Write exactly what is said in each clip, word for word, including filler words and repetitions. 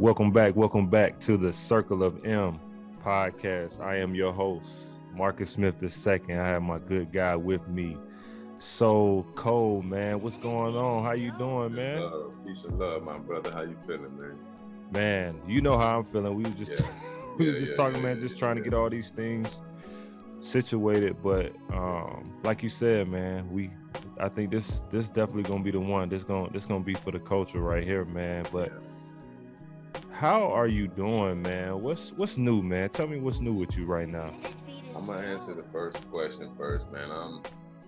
Welcome back. Welcome back to the Circle of M podcast. I am your host, Marcus Smith the second. I have my good guy with me, Soul Code, man. What's going on? How you doing, man? Love. Peace and love, my brother. How you feeling, man? Man, you know how I'm feeling. We were just, yeah. we were yeah, just yeah, talking, yeah, man, yeah, just yeah, trying yeah. to get all these things situated. But um, like you said, man, we I think this this definitely gonna be the one. This gonna this gonna be for the culture right here, man. But yeah. How are you doing, man? What's what's new, man? Tell me what's new with you right now. I'm gonna answer the first question first, man. I'm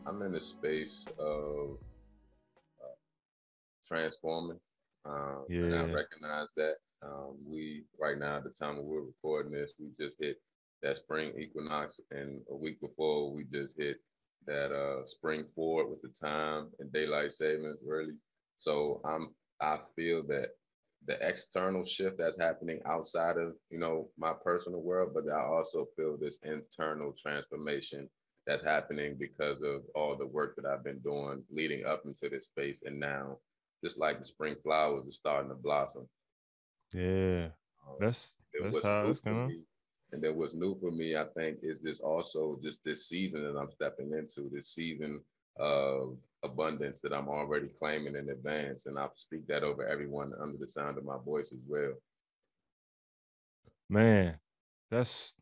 I'm in the space of uh, transforming. Um, yeah, and I recognize that. Um, we right now at the time that we're recording this, we just hit that spring equinox, and a week before we just hit that uh, spring forward with the time and daylight savings, really. So I'm I feel that. The external shift that's happening outside of, you know, my personal world, but I also feel this internal transformation that's happening because of all the work that I've been doing leading up into this space. And now, just like the spring flowers are starting to blossom. Yeah, um, that's, that's how it's coming. And then what's new for me, I think, is this also just this season that I'm stepping into, this season of abundance that I'm already claiming in advance, and I'll speak that over everyone under the sound of my voice as well. Man, that's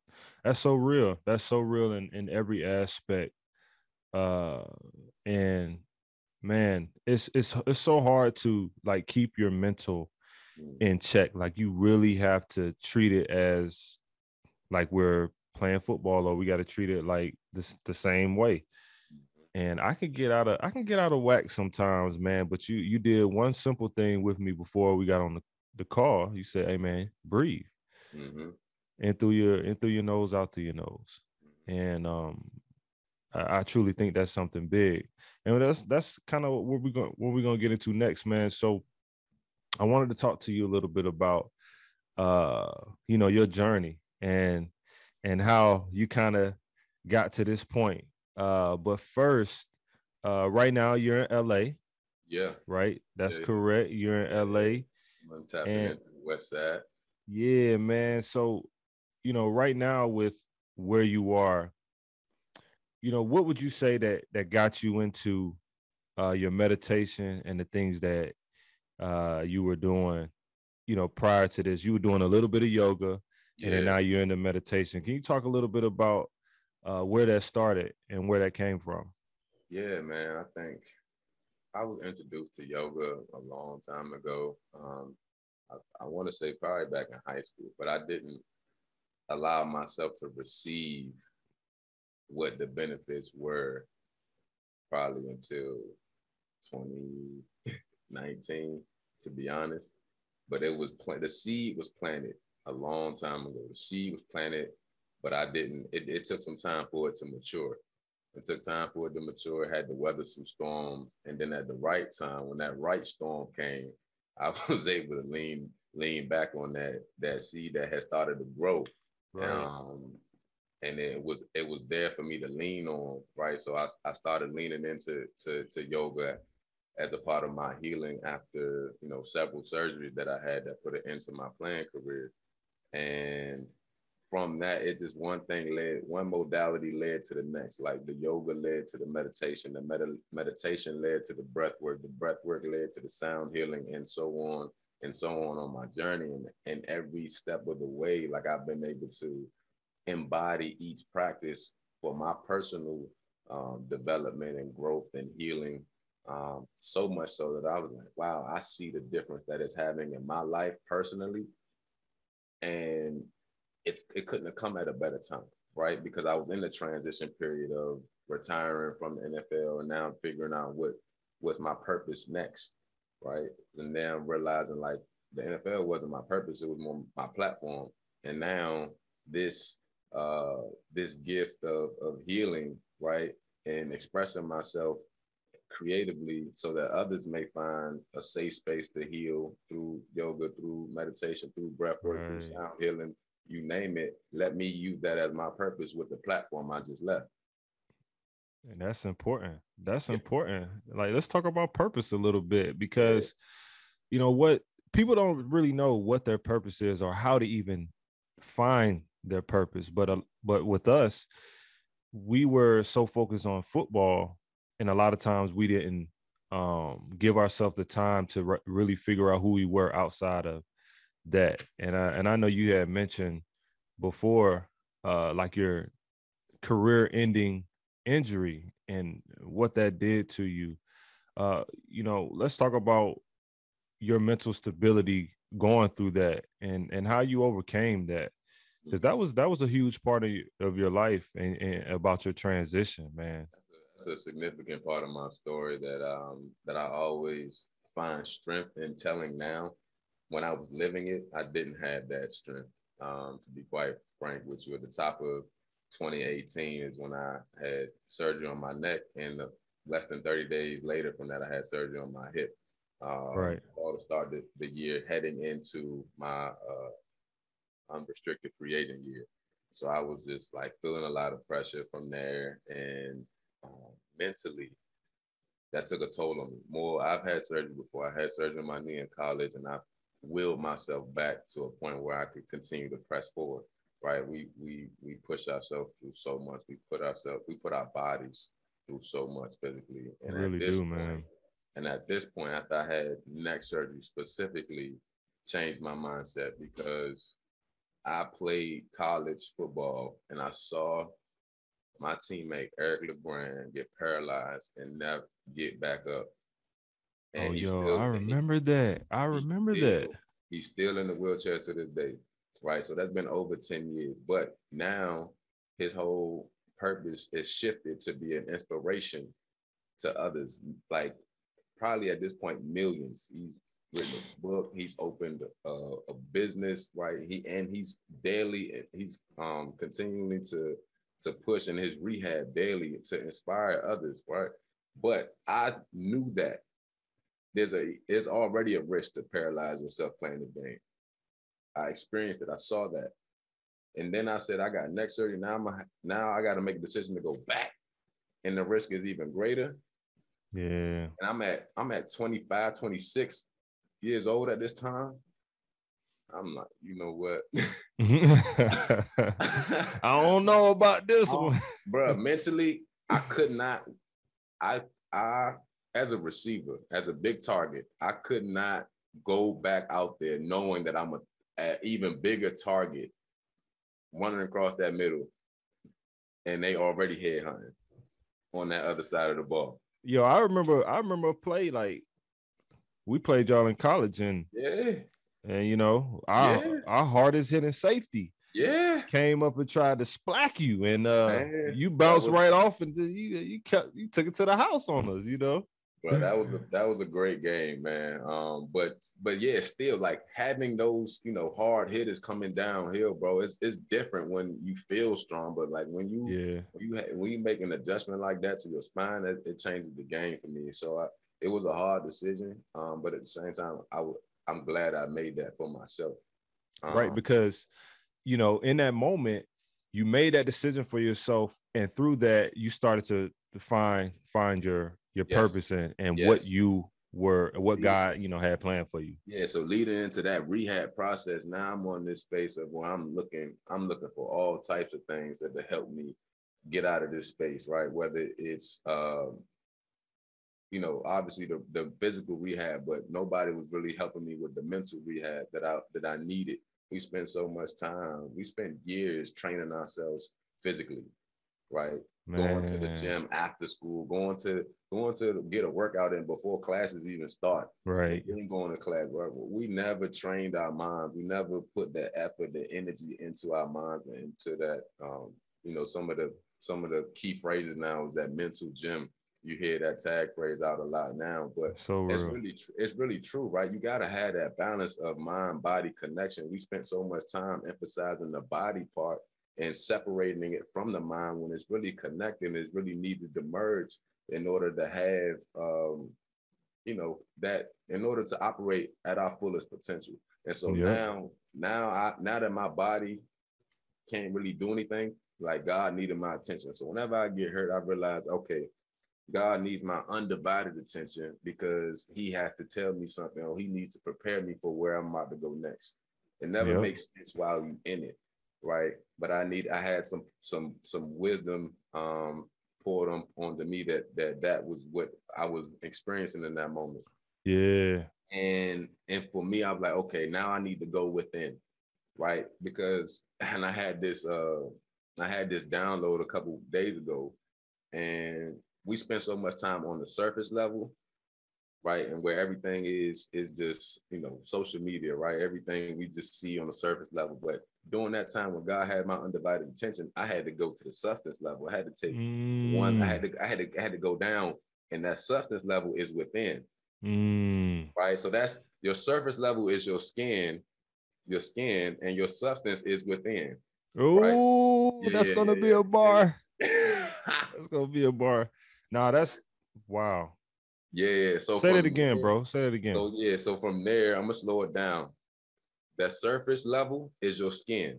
that's so real. That's so real in, in every aspect. Uh, and man, it's it's it's so hard to like keep your mental mm. in check. Like you really have to treat it as like we're playing football, or we got to treat it like this the same way. And I can get out of I can get out of whack sometimes, man. But you you did one simple thing with me before we got on the, the call. You said, "Hey, man, breathe," mm-hmm. and through your and through your nose, out through your nose. And um, I, I truly think that's something big. And that's that's kind of what we're going what we're going to get into next, man. So I wanted to talk to you a little bit about uh, you know, your journey and and how you kind of got to this point. Uh, but first, uh, right now you're in L A. Yeah. Right. That's yeah. correct. You're in L A. I'm tapping and, into the West Side. Yeah, man. So, you know, right now with where you are, you know, what would you say that that got you into uh, your meditation and the things that uh, you were doing, you know, prior to this? You were doing a little bit of yoga, yeah. and then now you're into meditation. Can you talk a little bit about Uh, where that started and where that came from? Yeah, man, I think I was introduced to yoga a long time ago. Um, I, I want to say probably back in high school, but I didn't allow myself to receive what the benefits were probably until twenty nineteen, to be honest. But it was, pl- the seed was planted a long time ago. The seed was planted But I didn't, it, it took some time for it to mature. It took time for it to mature. It had to weather some storms. And then at the right time, when that right storm came, I was able to lean lean back on that that seed that had started to grow. Right. Um, and it was it was there for me to lean on, right? So I, I started leaning into to, to yoga as a part of my healing after, you know, several surgeries that I had that put an end to my playing career. And from that, it just one thing led, one modality led to the next. Like the yoga led to the meditation, the med- meditation led to the breath work, the breath work led to the sound healing, and so on and so on on my journey. And, and every step of the way, like I've been able to embody each practice for my personal um, development and growth and healing. Um, so much so that I was like, wow, I see the difference that it's having in my life personally. And It, it couldn't have come at a better time, right? Because I was in the transition period of retiring from the N F L, and now I'm figuring out what was my purpose next, right? And now I'm realizing like the N F L wasn't my purpose, it was more my platform. And now this uh, this gift of, of healing, right? And expressing myself creatively so that others may find a safe space to heal through yoga, through meditation, through breath work, right. Through sound healing, you name it, let me use that as my purpose with the platform I just left. And that's important. That's yeah. important. Like, let's talk about purpose a little bit because, yeah. you know, what people don't really know what their purpose is or how to even find their purpose. But, uh, but with us, we were so focused on football, and a lot of times we didn't um, give ourselves the time to re- really figure out who we were outside of that. And I, and I know you had mentioned before, uh, like your career ending injury and what that did to you. Uh, you know, let's talk about your mental stability going through that, and, and how you overcame that. Cause that was, that was a huge part of, of your life, and, and about your transition, man. That's a, that's a significant part of my story that, um, that I always find strength in telling now. When I was living it, I didn't have that strength. Um, to be quite frank with you, at the top of twenty eighteen is when I had surgery on my neck, and the, less than thirty days later from that, I had surgery on my hip. Um, right. All to start the, the year heading into my uh, unrestricted free agent year. So I was just like feeling a lot of pressure from there, and um, mentally that took a toll on me. More, I've had surgery before. I had surgery on my knee in college, and I willed myself back to a point where I could continue to press forward. Right? We we we push ourselves through so much. We put ourselves, we put our bodies through so much physically. And I really do, point, man. And at this point, after I had neck surgery specifically, changed my mindset, because I played college football and I saw my teammate Eric LeBron get paralyzed and never get back up. And oh, yo, still, I remember he, that. I remember he's still, that. He's still in the wheelchair to this day, right? So that's been over ten years. But now his whole purpose is shifted to be an inspiration to others. Like, probably at this point, millions. He's written a book. He's opened a, a business, right? He and he's daily. He's um, continuing to to push in his rehab daily to inspire others, right? But I knew that there's a there's already a risk to paralyze yourself playing the game. I experienced it. I saw that, and then I said, I got neck surgery. Now I'm a, now I got to make a decision to go back, and the risk is even greater. Yeah. And I'm at I'm at twenty-five, twenty-six years old at this time. I'm like, you know what? I don't know about this oh, one. Bro, mentally, I could not. I I as a receiver, as a big target, I could not go back out there knowing that I'm a, a even bigger target running across that middle, and they already headhunting on that other side of the ball. Yo, I remember, I remember a play, like, we played y'all in college, and yeah, and you know, our yeah. our hardest hitting safety, yeah, came up and tried to splack you, and uh, man, you bounced was, right off, and you you kept you took it to the house on us, you know. But that was a, that was a great game, man. Um, but but yeah, still, like, having those, you know, hard hitters coming downhill, bro. It's it's different when you feel strong, but like when you yeah. when you ha- when you make an adjustment like that to your spine, it, it changes the game for me. So I, it was a hard decision, um, but at the same time, I w- I'm glad I made that for myself. Um, right, because you know, in that moment, you made that decision for yourself, and through that, you started to, to find find your. your yes. purpose and, and yes. what you were, what God, you know, had planned for you. Yeah. So leading into that rehab process, now I'm on this space of where I'm looking, I'm looking for all types of things that to help me get out of this space, right? Whether it's, um, you know, obviously the, the physical rehab, but nobody was really helping me with the mental rehab that I, that I needed. We spent so much time, we spent years training ourselves physically, right? Man. Going to the gym after school, going to going to get a workout in before classes even start. Right. Even going to class. Right? We never trained our minds. We never put the effort, the energy into our minds and into that. Um, you know, some of the some of the key phrases now is that mental gym. You hear that tag phrase out a lot now, but so it's really tr- it's really true, right? You gotta have that balance of mind body connection. We spent so much time emphasizing the body part and separating it from the mind when it's really connected, it's really needed to merge in order to have, um, you know, that in order to operate at our fullest potential. And so yeah. now, now, I, now that my body can't really do anything, like God needed my attention. So whenever I get hurt, I realize, okay, God needs my undivided attention because he has to tell me something, or he needs to prepare me for where I'm about to go next. It never yep. makes sense while you're in it, right? But I need, I had some some some wisdom um, poured on onto me that that that was what I was experiencing in that moment. Yeah. And and for me, I was like, okay, now I need to go within, right? Because and I had this uh I had this download a couple days ago, and we spend so much time on the surface level, right? And where everything is, is just, you know, social media, right? Everything we just see on the surface level. But during that time when God had my undivided attention, I had to go to the substance level. I had to take mm. one, I had to, I had to, I had to go down, and that substance level is within, mm. right? So that's, your surface level is your skin, your skin, and your substance is within. Oh, right? that's yeah, gonna yeah, be yeah. a bar. That's gonna be a bar. Nah, that's wow. Yeah. So say it again, there, bro. Say it again. So yeah. So from there, I'm gonna slow it down. That surface level is your skin,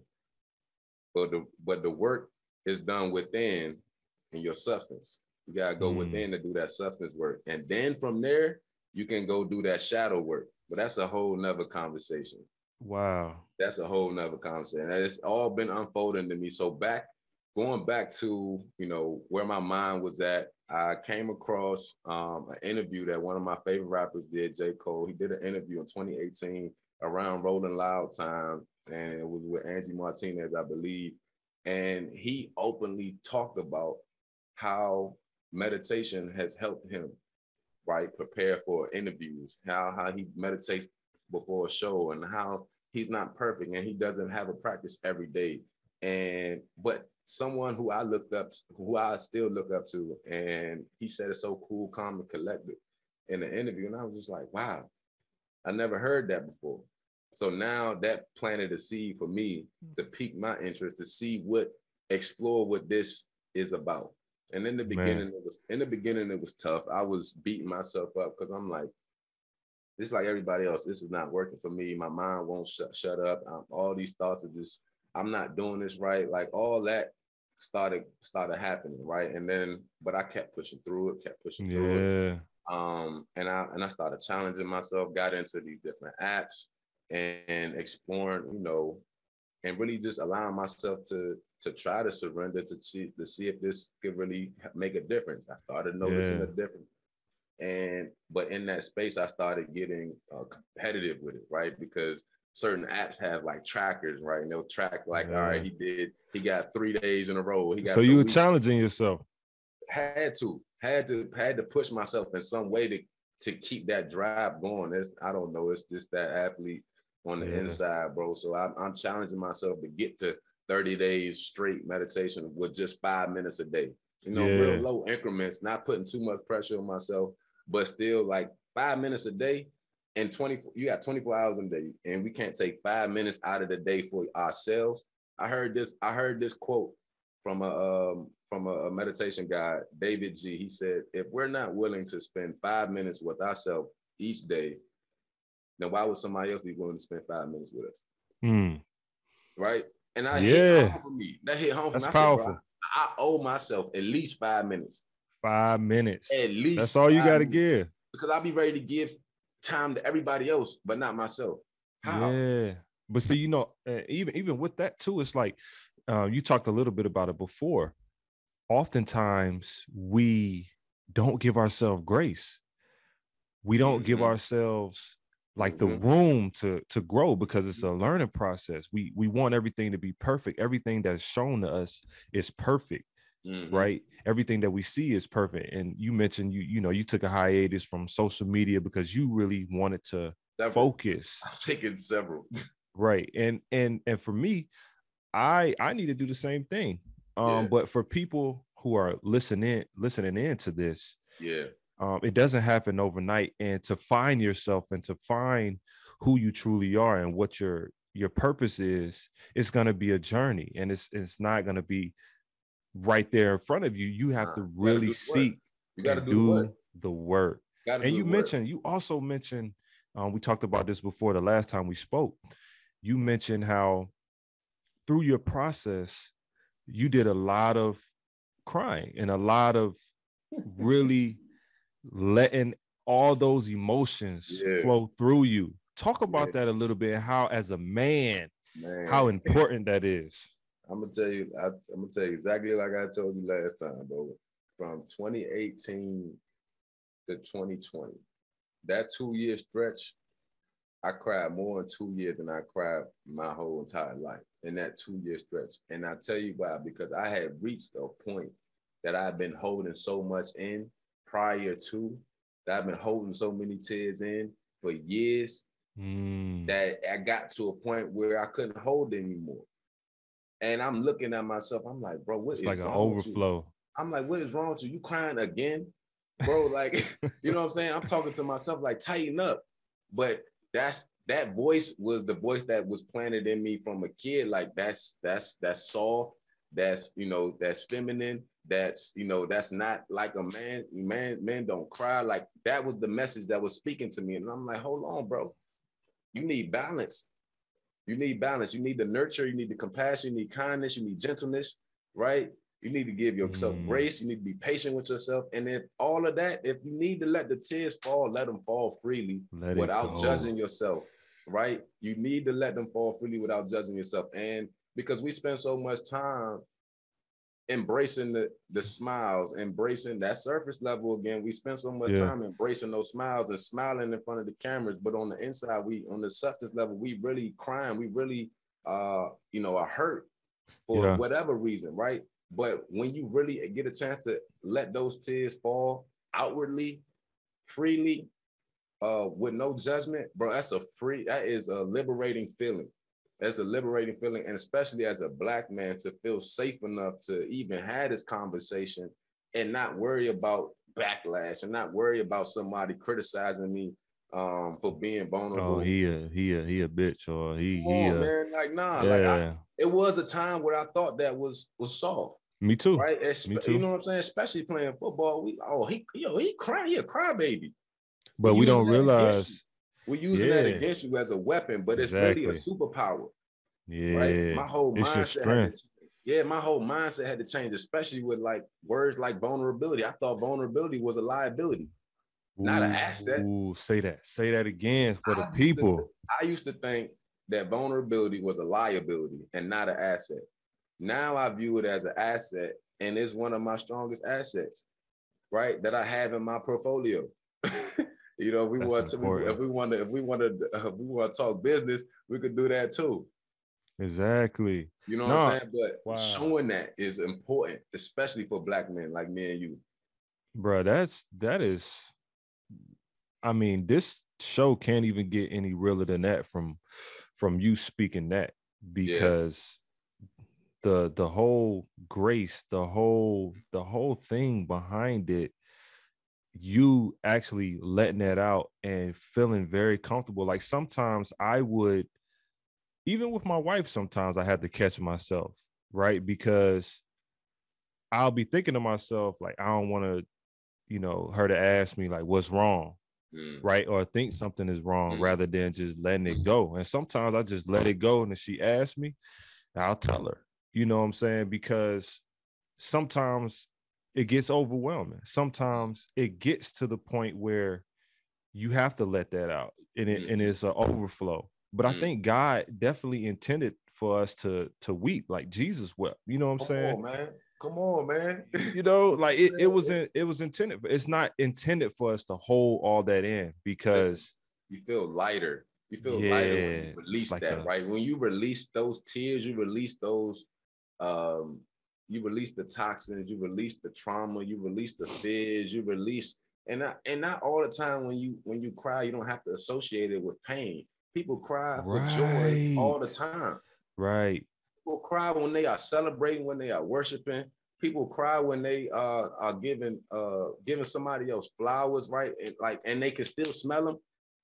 but the but the work is done within, in your substance. You gotta go mm. within to do that substance work, and then from there you can go do that shadow work. But that's a whole nother conversation. Wow. That's a whole nother conversation. And it's all been unfolding to me. So back, going back to, you know, where my mind was at, I came across um, an interview that one of my favorite rappers did, J. Cole. He did an interview in twenty eighteen around Rolling Loud time, and it was with Angie Martinez, I believe. And he openly talked about how meditation has helped him, right, prepare for interviews, how how he meditates before a show, and how he's not perfect and he doesn't have a practice every day. And but someone who I looked up to, who I still look up to, and he said it's so cool, calm, and collected in the interview. And I was just like, wow, I never heard that before. So now that planted a seed for me to pique my interest, to see what, explore what this is about. And in the beginning, Man. it was in the beginning it was tough. I was beating myself up because I'm like, it's like everybody else, this is not working for me. My mind won't shut, shut up. I'm, all these thoughts are just, I'm not doing this right. Like all that started started happening, right? And then, but I kept pushing through it, kept pushing through yeah. it. Um, and I and I started challenging myself, got into these different apps and, and exploring, you know, and really just allowing myself to to try to surrender, to see to see if this could really make a difference. I started noticing yeah. a difference. And but in that space, I started getting uh, competitive with it, right? Because certain apps have like trackers, right? And they'll track like, yeah. all right, he did, he got three days in a row. He got so you were challenging yourself. Had to, had to, had to push myself in some way to to keep that drive going. It's, I don't know, it's just that athlete on the yeah. inside, bro. So I'm, I'm challenging myself to get to thirty days straight meditation with just five minutes a day. You know, yeah. real low increments, not putting too much pressure on myself, but still like five minutes a day and twenty-four, you got twenty-four hours a day, and we can't take five minutes out of the day for ourselves. I heard this, I heard this quote from a, um, from a meditation guy, David G. He said, if we're not willing to spend five minutes with ourselves each day, then why would somebody else be willing to spend five minutes with us? Mm. Right? And I yeah. hit home for me. That hit home for That's me. I powerful. Said, I owe myself at least five minutes. Five minutes. At least. That's all you got to give. Because I'll be ready to give time to everybody else, but not myself. How? Yeah. But see, you know, even, even with that too, it's like, uh, you talked a little bit about it before. Oftentimes we don't give ourselves grace. We don't mm-hmm. give ourselves like the mm-hmm. room to, to grow, because it's a learning process. We we want everything to be perfect. Everything that's shown to us is perfect, mm-hmm. right? Everything that we see is perfect. And you mentioned, you you know, you took a hiatus from social media because you really wanted to several. focus. I've taken several. Right. And and and for me, I I need to do the same thing. Um, yeah. But for people who are listening, listening in to this, yeah. Um, it doesn't happen overnight, and to find yourself and to find who you truly are and what your your purpose is, it's going to be a journey, and it's it's not going to be right there in front of you. You have to really seek and do the work. And you mentioned, you also mentioned, um, we talked about this before the last time we spoke, you mentioned how through your process, you did a lot of crying and a lot of really letting all those emotions yeah. flow through you. Talk about yeah. that a little bit, how as a man, man, how important that is. I'm gonna tell you, I, I'm gonna tell you exactly like I told you last time, bro. From twenty eighteen to twenty twenty, that two-year stretch, I cried more in two years than I cried my whole entire life in that two-year stretch. And I tell you why, because I had reached a point that I've been holding so much in prior to, that I've been holding so many tears in for years, mm. that I got to a point where I couldn't hold anymore. And I'm looking at myself, I'm like, bro, what it's is like an overflow. I'm like, what is wrong with you? You crying again? Bro, like, you know what I'm saying? I'm talking to myself, like, tighten up. But that's, that voice was the voice that was planted in me from a kid. Like, that's, that's, that's soft. That's, you know, that's feminine. That's, you know, that's not like a man, man, men don't cry. Like, that was the message that was speaking to me. And I'm like, hold on, bro. You need balance. You need balance. You need the nurture. You need the compassion. You need kindness. You need gentleness, right? You need to give yourself mm. grace. You need to be patient with yourself. And if all of that, if you need to let the tears fall, let them fall freely let without judging yourself, right? You need to let them fall freely without judging yourself. And because we spend so much time embracing the, the smiles, embracing that surface level again, we spend so much yeah. time embracing those smiles and smiling in front of the cameras. But on the inside, we on the substance level, we really crying. We really, uh, you know, are hurt for yeah. whatever reason, right? But when you really get a chance to let those tears fall outwardly, freely, uh, with no judgment, bro, that's a free, that is a liberating feeling. That's a liberating feeling. And especially as a Black man, to feel safe enough to even have this conversation and not worry about backlash and not worry about somebody criticizing me um, for being vulnerable. Oh, he a, he a, he a bitch or he, Come he on, a, man. Like, nah, yeah. like I, it was a time where I thought that was, was soft. Me too. Right? Espe- Me too. You know what I'm saying? Especially playing football. We oh he yo, he crying, he a crybaby. But we, we don't realize we're using yeah. that against you as a weapon, but it's exactly. really a superpower. Yeah. Right. My whole it's mindset had to, yeah, my whole mindset had to change, especially with like words like vulnerability. I thought vulnerability was a liability, ooh, not an asset. Ooh, say that. Say that again for I the people. To, I used to think that vulnerability was a liability and not an asset. Now I view it as an asset, and it's one of my strongest assets, right? That I have in my portfolio. You know, if we want to, if we want to, if we want to, if we want to talk business, we could do that too. Exactly. You know no. what I'm saying? But wow. showing that is important, especially for Black men like me and you. Bro, that's that is. I mean, this show can't even get any realer than that from, from you speaking that because. Yeah. the the whole grace, the whole the whole thing behind it, you actually letting that out and feeling very comfortable. Like sometimes I would, even with my wife, sometimes I had to catch myself, right? Because I'll be thinking to myself, like, I don't want to, you know, her to ask me like, what's wrong? Mm. Right? Or think something is wrong mm. rather than just letting it go. And sometimes I just let it go. And if she asks me, I'll tell her. You know what I'm saying? Because sometimes it gets overwhelming. Sometimes it gets to the point where you have to let that out and, it, mm. and it's an overflow. But mm. I think God definitely intended for us to, to weep like Jesus wept. You know what I'm Come saying? On, man. Come on, man. You know, like it, it was in, it was intended. But it's not intended for us to hold all that in because Listen, you feel lighter. You feel yeah, lighter when you release like that, a, right? When you release those tears, you release those Um, you release the toxins, you release the trauma, you release the fears, you release, and not, and not all the time when you when you cry, you don't have to associate it with pain. People cry right. for joy all the time. Right. People cry when they are celebrating, when they are worshiping. People cry when they uh, are giving uh, giving somebody else flowers, right? And like, and they can still smell them.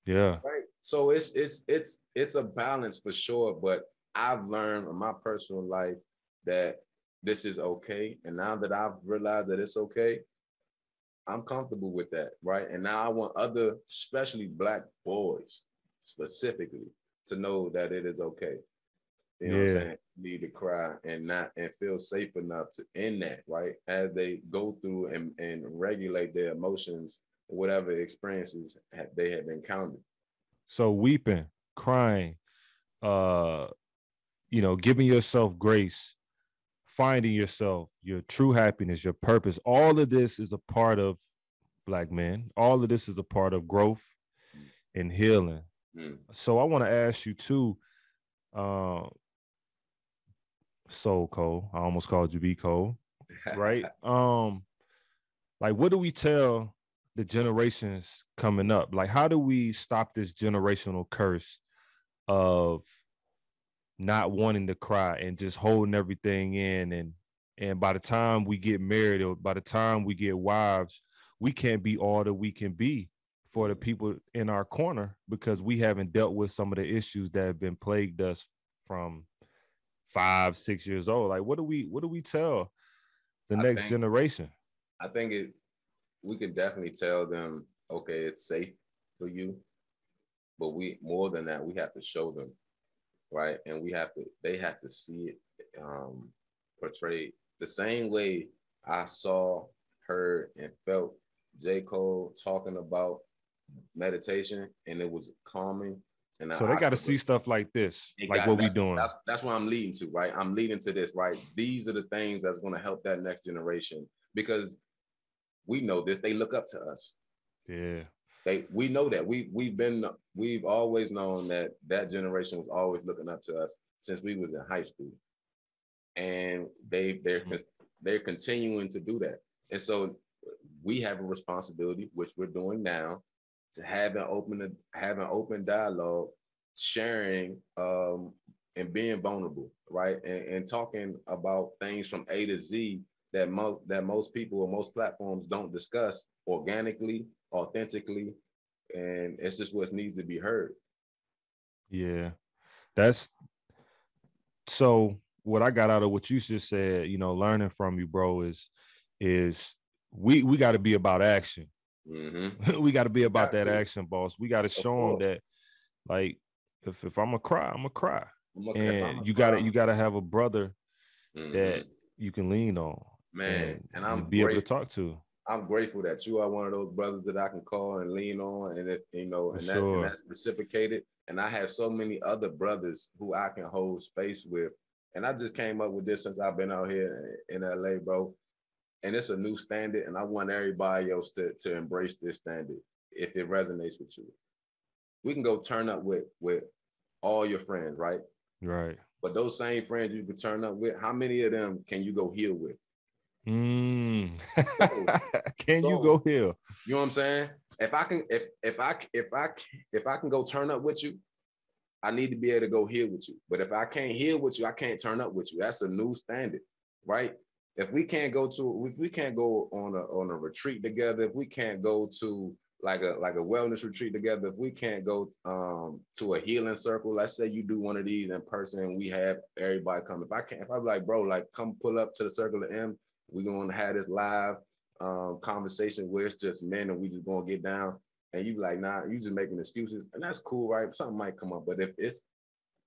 Yeah. Right. So it's it's it's it's a balance for sure. But I've learned in my personal life that this is okay. And now that I've realized that it's okay, I'm comfortable with that, right? And now I want other, especially Black boys specifically, to know that it is okay. You know yeah. what I'm saying? Need to cry and not and feel safe enough to end that, right? As they go through and, and regulate their emotions, whatever experiences they have encountered. So weeping, crying, uh, you know, giving yourself grace, finding yourself, your true happiness, your purpose. All of this is a part of Black men. All of this is a part of growth and healing. Mm. So I want to ask you too, uh, Soul Cole, I almost called you B Cole, right? um, like, what do we tell the generations coming up? Like, how do we stop this generational curse of not wanting to cry and just holding everything in? And, and by the time we get married or by the time we get wives, we can't be all that we can be for the people in our corner because we haven't dealt with some of the issues that have been plagued us from five, six years old. Like, what do we, what do we tell the I next think, generation? I think it, we can definitely tell them, okay, it's safe for you, but we, more than that, we have to show them, right? And we have to, they have to see it um, portrayed the same way I saw, heard, and felt J. Cole talking about meditation, and it was calming. And so I, they got to see stuff like this, like got, what we doing. That's, that's what I'm leading to, right? I'm leading to this, right? These are the things that's going to help that next generation because we know this. They look up to us. Yeah. They, we know that we we've been we've always known that that generation was always looking up to us since we was in high school, and they they're mm-hmm. they're continuing to do that. And so we have a responsibility, which we're doing now, to have an open, have an open dialogue, sharing um, and being vulnerable, right? And, and talking about things from A to Z that most that most people or most platforms don't discuss organically, authentically, and it's just what needs to be heard. Yeah, that's so. What I got out of what you just said, you know, learning from you, bro, is. is we we got to be about action. Mm-hmm. We got to be about got that to. action, boss. We got to show them that, like, if, if I'm gonna cry, I'm gonna cry. I'm okay, and you got to you got to have a brother mm-hmm. that you can lean on, man, and, and I'm and be grateful, able to talk to. I'm grateful that you are one of those brothers that I can call and lean on, and if, you know, and, that, sure. and that's reciprocated. And I have so many other brothers who I can hold space with. And I just came up with this since I've been out here in L A, bro. And it's a new standard, and I want everybody else to, to embrace this standard if it resonates with you. We can go turn up with, with all your friends, right? Right. But those same friends you can turn up with, how many of them can you go heal with? Mm. So, can so, you go heal? You know what I'm saying? If I can, if if I if I if I can go turn up with you, I need to be able to go heal with you. But if I can't heal with you, I can't turn up with you. That's a new standard, right? If we can't go to, if we can't go on a on a retreat together, if we can't go to like a like a wellness retreat together, if we can't go um, to a healing circle, let's say you do one of these in person, and we have everybody come. If I can't, if I'm like, bro, like come pull up to the Circle of M, we're gonna have this live um, conversation where it's just men and we just gonna get down, and you like, nah, you just making excuses, and that's cool, right? Something might come up, but if it's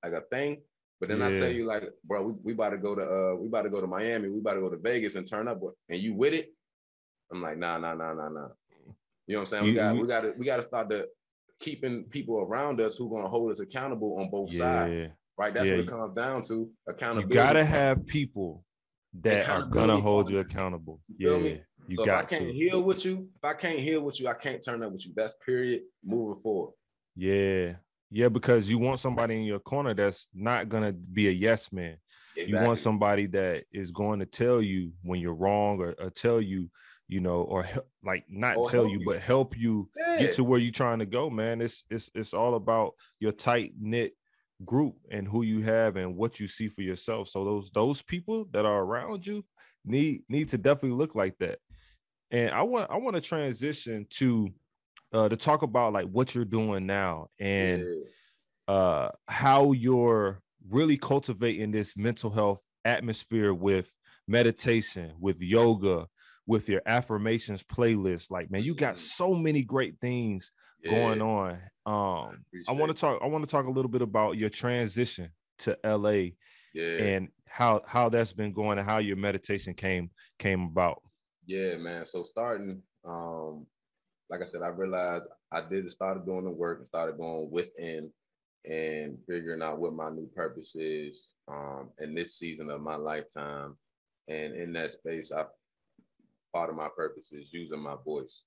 like a thing. But then yeah. I tell you, like, bro, we, we about to go to uh, we about to go to Miami, we about to go to Vegas and turn up, and you with it? I'm like, nah, nah, nah, nah, nah. You know what I'm saying? We got we got to we got to start to keeping people around us who gonna hold us accountable on both yeah. sides, right? That's yeah. what it comes down to. Accountability. You gotta have people that are gonna hold you accountable. You yeah, feel me? You so got if I can't to. heal with you, if I can't heal with you, I can't turn up with you. That's period. Moving forward. Yeah. Yeah, because you want somebody in your corner that's not going to be a yes man. Exactly. You want somebody that is going to tell you when you're wrong or, or tell you, you know, or he- like not or tell you, you, but help you yeah. get to where you're trying to go, man. It's it's it's all about your tight knit group and who you have and what you see for yourself. So those those people that are around you need need to definitely look like that. And I want I want to transition to Uh, to talk about like what you're doing now and yeah. uh, how you're really cultivating this mental health atmosphere with meditation, with yoga, with your affirmations playlist. Like, man, you got so many great things yeah. going on. Um, I, I want to talk. I want to talk a little bit about your transition to L A yeah. and how how that's been going and how your meditation came came about. Yeah, man. So starting, um, like I said, I realized I did started doing the work and started going within and figuring out what my new purpose is um, in this season of my lifetime. And in that space, I part of my purpose is using my voice.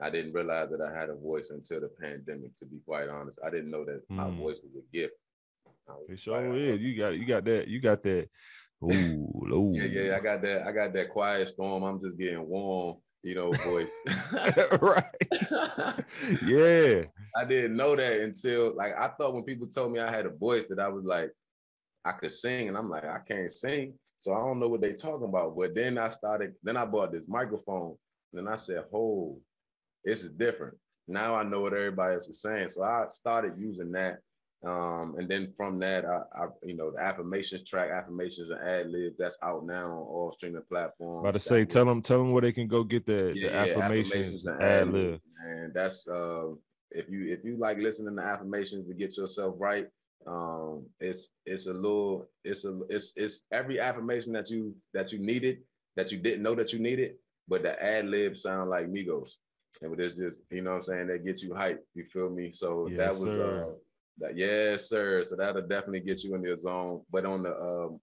I didn't realize that I had a voice until the pandemic, to be quite honest. I didn't know that mm. my voice was a gift. It sure is. You got it. You got that. You got that. Ooh, ooh. Yeah, yeah. I got that. I got that quiet storm. I'm just getting warm, you know, voice. Right. Yeah. I didn't know that until, like, I thought when people told me I had a voice that I was like, I could sing. And I'm like, I can't sing. So I don't know what they talking about. But then I started, then I bought this microphone. And then I said, oh, this is different. Now I know what everybody else is saying. So I started using that. Um, and then from that, I, I, you know, the affirmations track, affirmations and ad lib, that's out now on all streaming platforms. About to say, tell them, tell them where they can go get the, yeah, the yeah, affirmations, affirmations and ad lib. And that's uh, if you if you like listening to affirmations to get yourself right, um, it's it's a little it's a it's it's every affirmation that you that you needed that you didn't know that you needed, but the ad lib sound like Migos, and it's just you know what I'm saying they get you hyped. You feel me? So yes, that was. Sir. Uh, That, yes, sir. So that'll definitely get you in your zone. But on the um,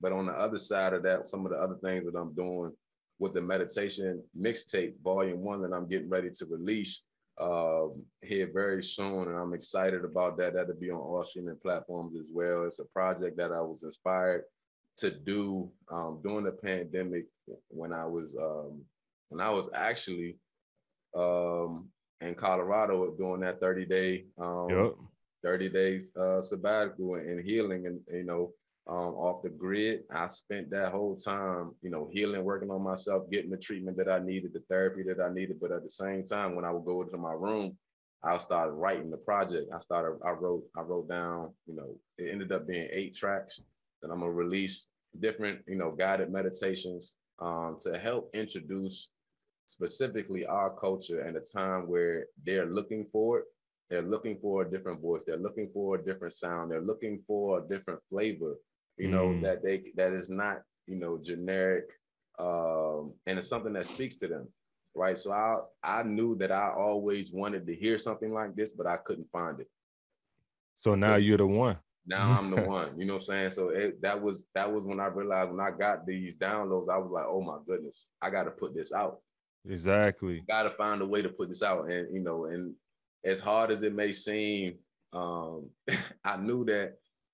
but on the other side of that, some of the other things that I'm doing with the meditation mixtape volume one that I'm getting ready to release um, here very soon, and I'm excited about that. That'll be on all streaming platforms as well. It's a project that I was inspired to do um, during the pandemic when I was um, when I was actually um, in Colorado doing that thirty day. Um, yep. thirty days uh, sabbatical and healing and, you know, um, off the grid. I spent that whole time, you know, healing, working on myself, getting the treatment that I needed, the therapy that I needed. But at the same time, when I would go into my room, I started writing the project. I started, I wrote, I wrote down, you know, it ended up being eight tracks that I'm going to release different, you know, guided meditations um, to help introduce specifically our culture at a time where they're looking for it. They're looking for a different voice. They're looking for a different sound. They're looking for a different flavor, you know, mm. that they that is not, you know, generic. Um, and it's something that speaks to them, right? So I I knew that I always wanted to hear something like this, but I couldn't find it. So now you're the one. Now I'm the one, you know what I'm saying? So it, that was that was when I realized when I got these downloads, I was like, oh my goodness, I got to put this out. Exactly. Got to find a way to put this out. And, you know, and as hard as it may seem, um, I knew that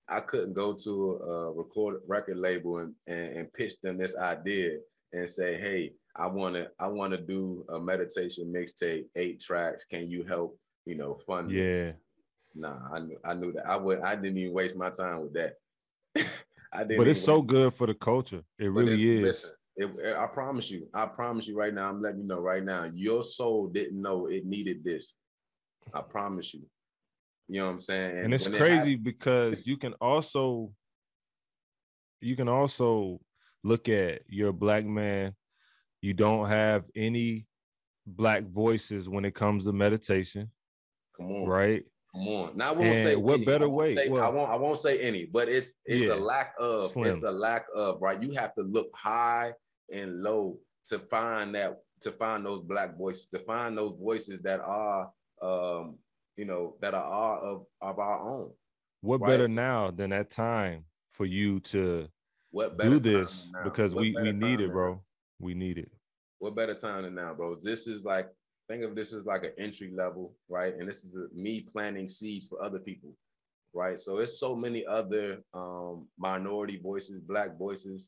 I couldn't go to a record record label and, and, and pitch them this idea and say, hey, I wanna I wanna do a meditation mixtape, eight tracks. Can you help, you know, fund yeah. this? Nah, I knew I knew that I would I didn't even waste my time with that. I didn't but it's so good for the culture. It really is. Listen, it, it, I promise you, I promise you right now, I'm letting you know right now, your soul didn't know it needed this. I promise you. You know what I'm saying? And, and it's crazy it because you can also you can also look at you're a black man. You don't have any black voices when it comes to meditation. Come on. Right? Come on. Now I won't and say what any. better I way. Say, well, I won't I won't say any, but it's it's yeah, a lack of slim. it's a lack of, right? You have to look high and low to find that to find those black voices, to find those voices that are Um, you know, that are of, of our own. What right? better now than that time for you to what do this because what we, we need it, bro. Now? We need it. What better time than now, bro? This is like, think of this as like an entry level, right? And this is a, me planting seeds for other people, right? So it's so many other um, minority voices, black voices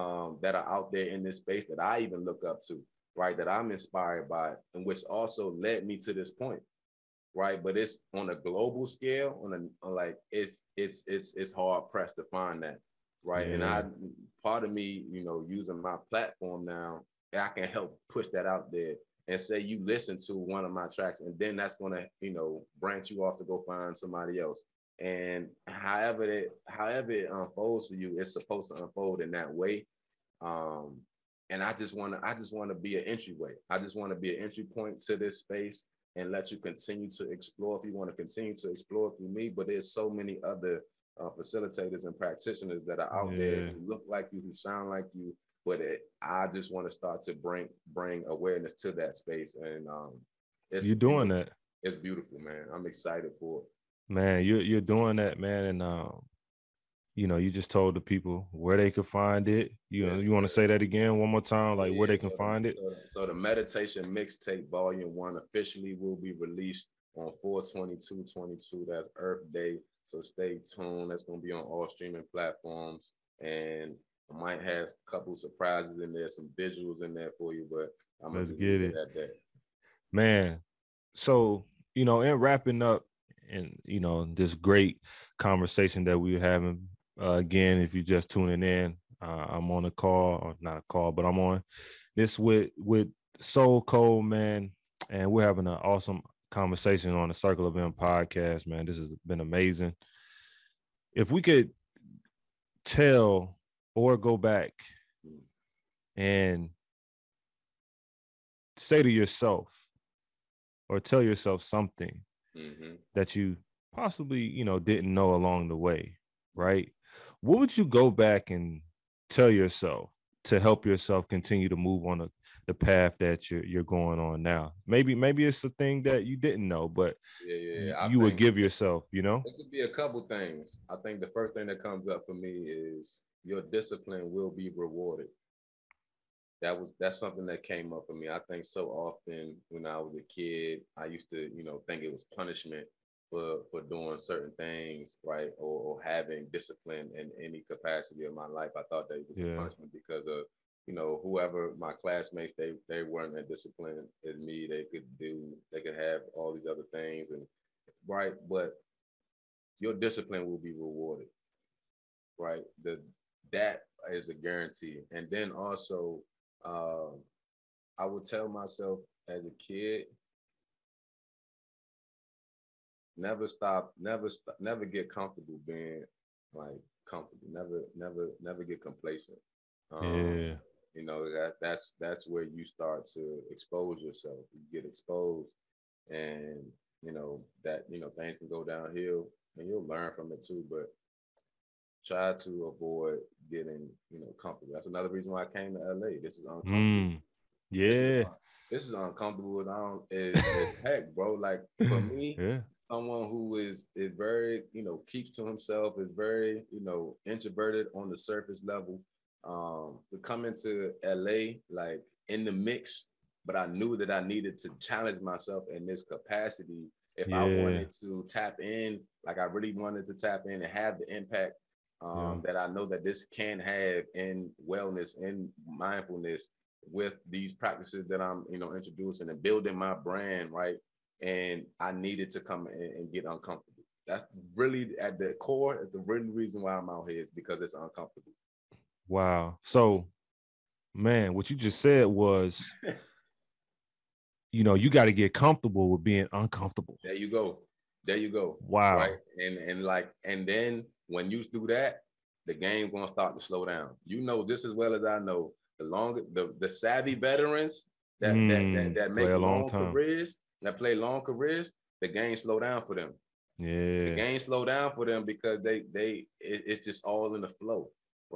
um, that are out there in this space that I even look up to, right? That I'm inspired by and which also led me to this point. Right, but it's on a global scale. On a on like, it's it's it's it's hard pressed to find that, right? Yeah. And I, part of me, you know, using my platform now, I can help push that out there and say you listen to one of my tracks, and then that's gonna, you know, branch you off to go find somebody else. And however it however it unfolds for you, it's supposed to unfold in that way. Um, and I just wanna I just wanna be an entryway. I just wanna be an entry point to this space. And let you continue to explore if you want to continue to explore through me. But there's so many other uh, facilitators and practitioners that are out yeah. there who look like you, who sound like you. But it, I just want to start to bring bring awareness to that space. And um, it's, you're doing that. It's beautiful, man. I'm excited for it. Man, you're, you're doing that, man. And, um, you know, you just told the people where they could find it. You yes, know, you want to say that again one more time, like yeah, where they so can the, find it? So, so the Meditation Mixtape Volume one officially will be released on four twenty-two twenty-two. That's Earth Day. So stay tuned. That's going to be on all streaming platforms. And I might have a couple surprises in there, some visuals in there for you, but I'm going to get it that day. Man. So, you know, in wrapping up and, you know, this great conversation that we were having, uh, again, if you're just tuning in, uh, I'm on a call, or not a call, but I'm on this with, with Soul Code, man. And we're having an awesome conversation on the Circle of M podcast, man. This has been amazing. If we could tell or go back and say to yourself, or tell yourself something mm-hmm. that you possibly, you know, didn't know along the way, right? What would you go back and tell yourself to help yourself continue to move on the, the path that you're, you're going on now? Maybe maybe it's a thing that you didn't know, but yeah, yeah, yeah. you would give yourself, you know? It could be a couple things. I think the first thing that comes up for me is your discipline will be rewarded. That was that's something that came up for me. I think so often when I was a kid, I used to, you know, think it was punishment for, for doing certain things, right? Or, or having discipline in any capacity of my life. I thought that it was yeah. punishment because of, you know, whoever my classmates, they they weren't as disciplined as me. They could do, they could have all these other things, and right, but your discipline will be rewarded, right? The that is a guarantee. And then also, Um, I would tell myself as a kid, never stop, never, st- never get comfortable being like comfortable. Never, never, never get complacent. Um, yeah. You know, that that's that's where you start to expose yourself. You get exposed, and you know that you know things can go downhill, and you'll learn from it too. But try to avoid getting, you know, comfortable. That's another reason why I came to L A. This is uncomfortable. Mm, yeah. This is, this is uncomfortable as, I don't, as, as heck, bro. Like, for me, yeah. someone who is, is very, you know, keeps to himself, is very, you know, introverted on the surface level. Um, to come into L A, like, in the mix, but I knew that I needed to challenge myself in this capacity if yeah. I wanted to tap in, like I really wanted to tap in and have the impact Um, yeah. that I know that this can have in wellness and mindfulness with these practices that I'm, you know, introducing and building my brand, right? And I needed to come in and get uncomfortable. That's really at the core, is the really reason why I'm out here, is because it's uncomfortable. Wow. So, man, what you just said was, you know, you got to get comfortable with being uncomfortable. There you go. There you go. Wow. Right? And and like, and then when you do that, the game's gonna start to slow down. You know this as well as I know. The longer the, the savvy veterans that mm, that, that, that make long, long careers, that play long careers, the game slow down for them. Yeah, the game slow down for them because they they it, it's just all in the flow,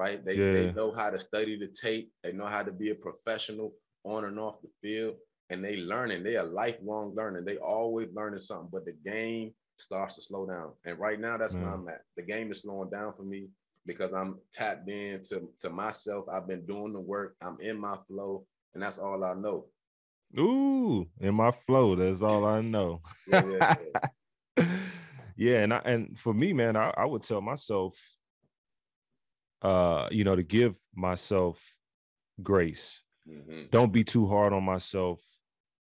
right? They yeah. they know how to study the tape, they know how to be a professional on and off the field, and they learning. They are lifelong learning. They always learning something, but the game starts to slow down. And right now, that's mm. where I'm at. The game is slowing down for me because I'm tapped in to, to myself. I've been doing the work. I'm in my flow, and that's all I know. Ooh, in my flow, that's all I know. yeah, yeah, yeah. yeah, and I, and for me, man, I, I would tell myself, uh, you know, to give myself grace. Mm-hmm. Don't be too hard on myself,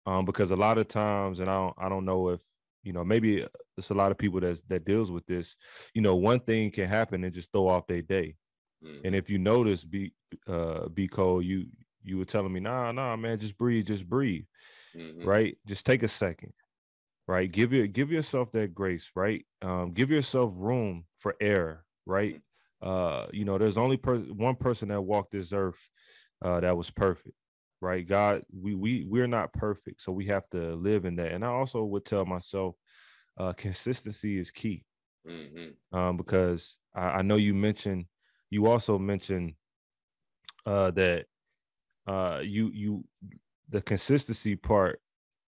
um, because a lot of times, and I don't, I don't know if, you know, maybe it's a lot of people that that deals with this, you know, one thing can happen and just throw off their day. Mm. And if you notice, B, uh, B Cole, you, you were telling me, nah, nah, man, just breathe, just breathe. Mm-hmm. Right. Just take a second. Right. Give your, give yourself that grace. Right. Um, give yourself room for error. Right. Uh, you know, there's only per- one person that walked this earth uh, that was perfect. Right. God, we, we, we're not perfect. So we have to live in that. And I also would tell myself, uh, consistency is key. Mm-hmm. Um, because I, I know you mentioned, you also mentioned uh, that uh, you you the consistency part,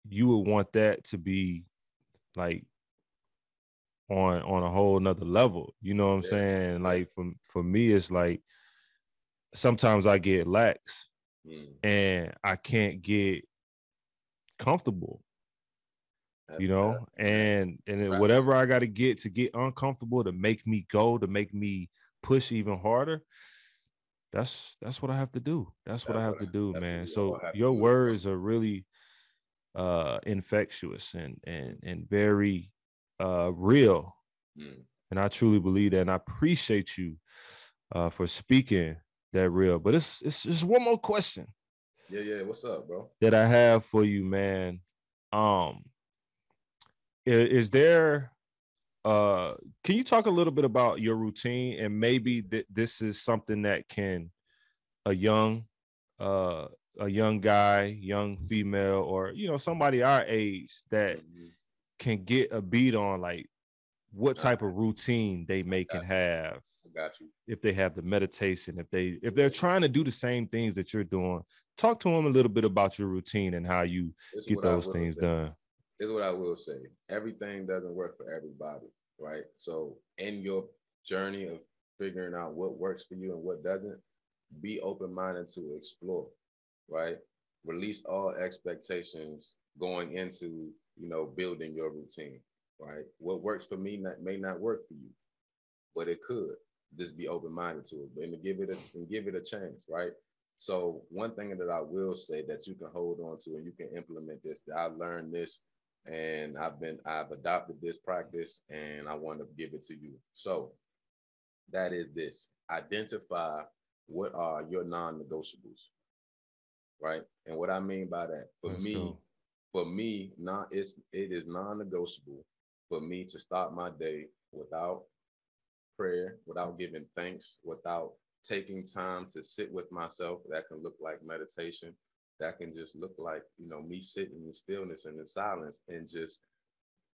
you would want that to be like on on a whole nother level. You know what I'm yeah. saying? Like for for me, it's like sometimes I get lax mm. and I can't get comfortable. That's you know, bad. and and right. whatever I got to get to get uncomfortable to make me go, to make me push even harder. That's that's what I have to do. That's, that's what I have what to I, do, man. So your words are really uh, infectious and and and very uh, real, mm. and I truly believe that. And I appreciate you uh, for speaking that real. But it's it's just one more question. Yeah, yeah. What's up, bro? That I have for you, man. Um. Is there, uh, can you talk a little bit about your routine and maybe th- this is something that can a young, uh, a young guy, young female, or, you know, somebody our age that mm-hmm. can get a beat on like what type of routine they may can have got you. If they have the meditation, if they, if they're trying to do the same things that you're doing, talk to them a little bit about your routine and how you this get those things say. done. Is what I will say. Everything doesn't work for everybody, right? So in your journey of figuring out what works for you and what doesn't, be open-minded to explore, right? Release all expectations going into, you know, building your routine, right? What works for me not, may not work for you, but it could. Just be open-minded to it and give it a, and give it a chance, right? So one thing that I will say that you can hold on to and you can implement this, that I learned this, and I've been, I've adopted this practice and I want to give it to you. So that is this, identify what are your non-negotiables, right? And what I mean by that, for That's me, cool. for me, not, it's, it is non-negotiable for me to start my day without prayer, without giving thanks, without taking time to sit with myself. That can look like meditation. That can just look like, you know, me sitting in stillness and in silence and just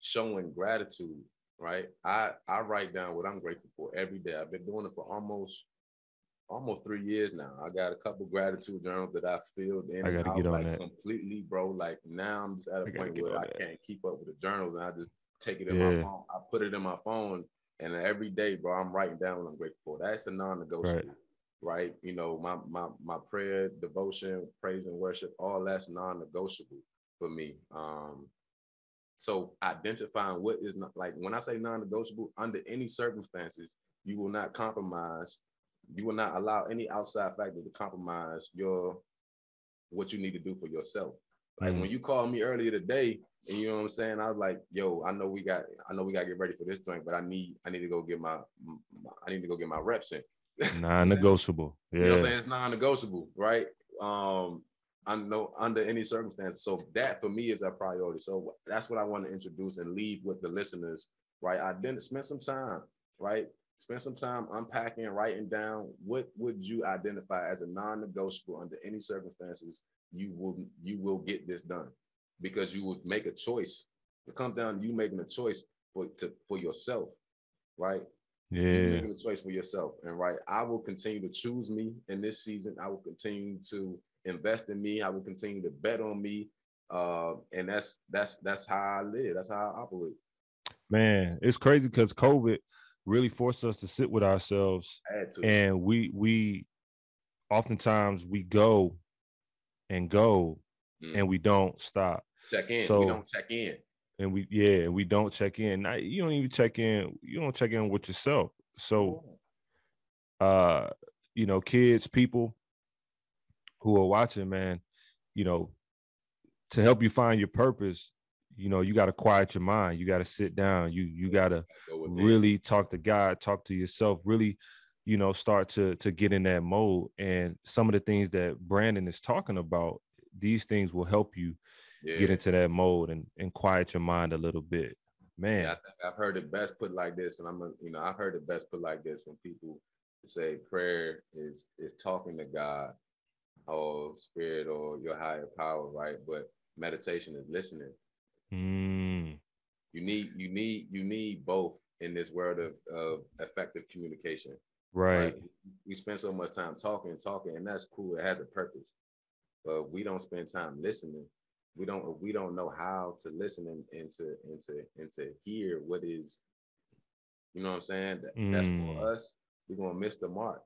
showing gratitude, right? I, I write down what I'm grateful for every day. I've been doing it for almost almost three years now. I got a couple gratitude journals that I filled in. I gotta out, get on like, that completely, bro. Like now I'm just at a I point where I that. can't keep up with the journals and I just take it in yeah. my phone. I put it in my phone and every day, bro, I'm writing down what I'm grateful for. That's a non-negotiable. Right. Right, you know, my my my prayer, devotion, praise and worship, all that's non-negotiable for me. Um, so identifying what is not, like when I say non-negotiable, under any circumstances, you will not compromise. You will not allow any outside factor to compromise your what you need to do for yourself. Like mm-hmm. when you called me earlier today, and you know what I'm saying, I was like, "Yo, I know we got, I know we got to get ready for this drink, but I need, I need to go get my, my I need to go get my reps in." Non-negotiable. Yeah. You know what I'm saying? It's non-negotiable, right? Um, I know under any circumstances. So that for me is a priority. So that's what I want to introduce and leave with the listeners, right? I didn't spend some time, right? Spend some time unpacking, writing down what would you identify as a non-negotiable under any circumstances. You will you will get this done because you will make a choice. It comes down to you making a choice for to for yourself, right? Yeah. You're making a choice for yourself. And right, I will continue to choose me in this season. I will continue to invest in me. I will continue to bet on me. Uh, and that's that's that's how I live. That's how I operate. Man, it's crazy because COVID really forced us to sit with ourselves. And we we oftentimes we go and go mm. and we don't stop. Check in. So, we don't check in. And we, yeah, we don't check in. I, you don't even check in. You don't check in with yourself. So, uh, you know, kids, people who are watching, man, you know, to help you find your purpose, you know, you got to quiet your mind. You got to sit down. You, you got to really talk to God, talk to yourself, really, you know, start to, to get in that mode. And some of the things that Brandon is talking about, these things will help you Yeah. get into that mode and, and quiet your mind a little bit, man. Yeah, I think I've heard it best put like this, and I'm, a, you know, I've heard it best put like this when people say prayer is is talking to God, or spirit, or your higher power, right? But meditation is listening. Mm. You need, you need, you need both in this world of, of effective communication. Right. Like, we spend so much time talking, talking, and that's cool. It has a purpose, but we don't spend time listening. We don't. We don't know how to listen and, and to and to and to hear what is. You know what I'm saying? That, mm. That's for us. We're gonna miss the mark.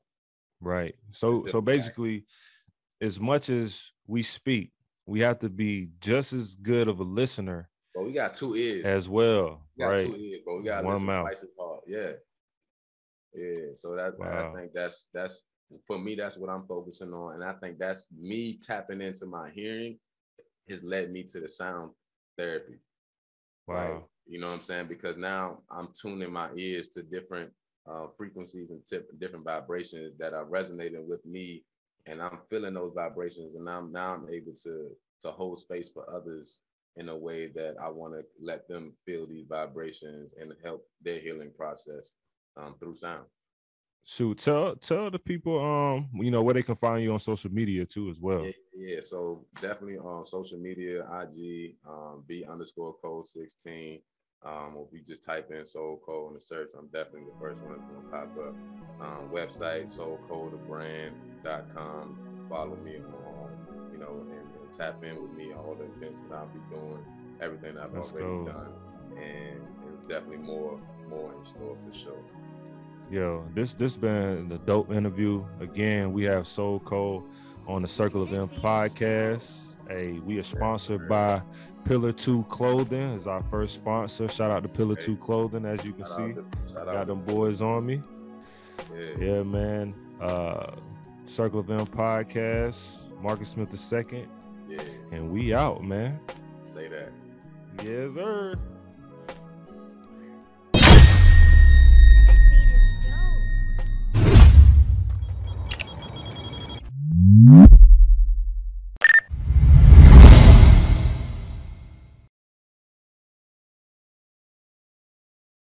Right. So so basically, as much as we speak, we have to be just as good of a listener. But we got two ears as well. We got right. Two ears, but we got to listen twice as hard. Yeah. Yeah. So that wow. I think that's that's for me. That's what I'm focusing on, and I think that's me tapping into my hearing has led me to the sound therapy. Wow. Right? You know what I'm saying? Because now I'm tuning my ears to different uh, frequencies and tip, different vibrations that are resonating with me. And I'm feeling those vibrations, and I'm now I'm able to to hold space for others in a way that I want to let them feel these vibrations and help their healing process um, through sound. Shoot, tell tell the people um you know where they can find you on social media too as well. Yeah, yeah. So definitely on social media, I G um, B underscore code sixteen. Um, or if you just type in Soul Code in the search, I'm definitely the first one that's gonna pop up. Um, website soul code the brand dot com. Follow me on, you know, and, and tap in with me on all the events that I'll be doing, everything that I've Let's already go. done, and there's definitely more more in store for sure. Yo, this this been a dope interview. Again, we have Soul Code on the Circle of M podcast. Hey, we are sponsored by Pillar two Clothing. Is our first sponsor. Shout out to Pillar hey, two Clothing, as you can see. To, Got them boys on me. Yeah, yeah man. Uh, Circle of M podcast. Marcus Smith the second. Yeah. And we out, man. Say that. Yes, sir.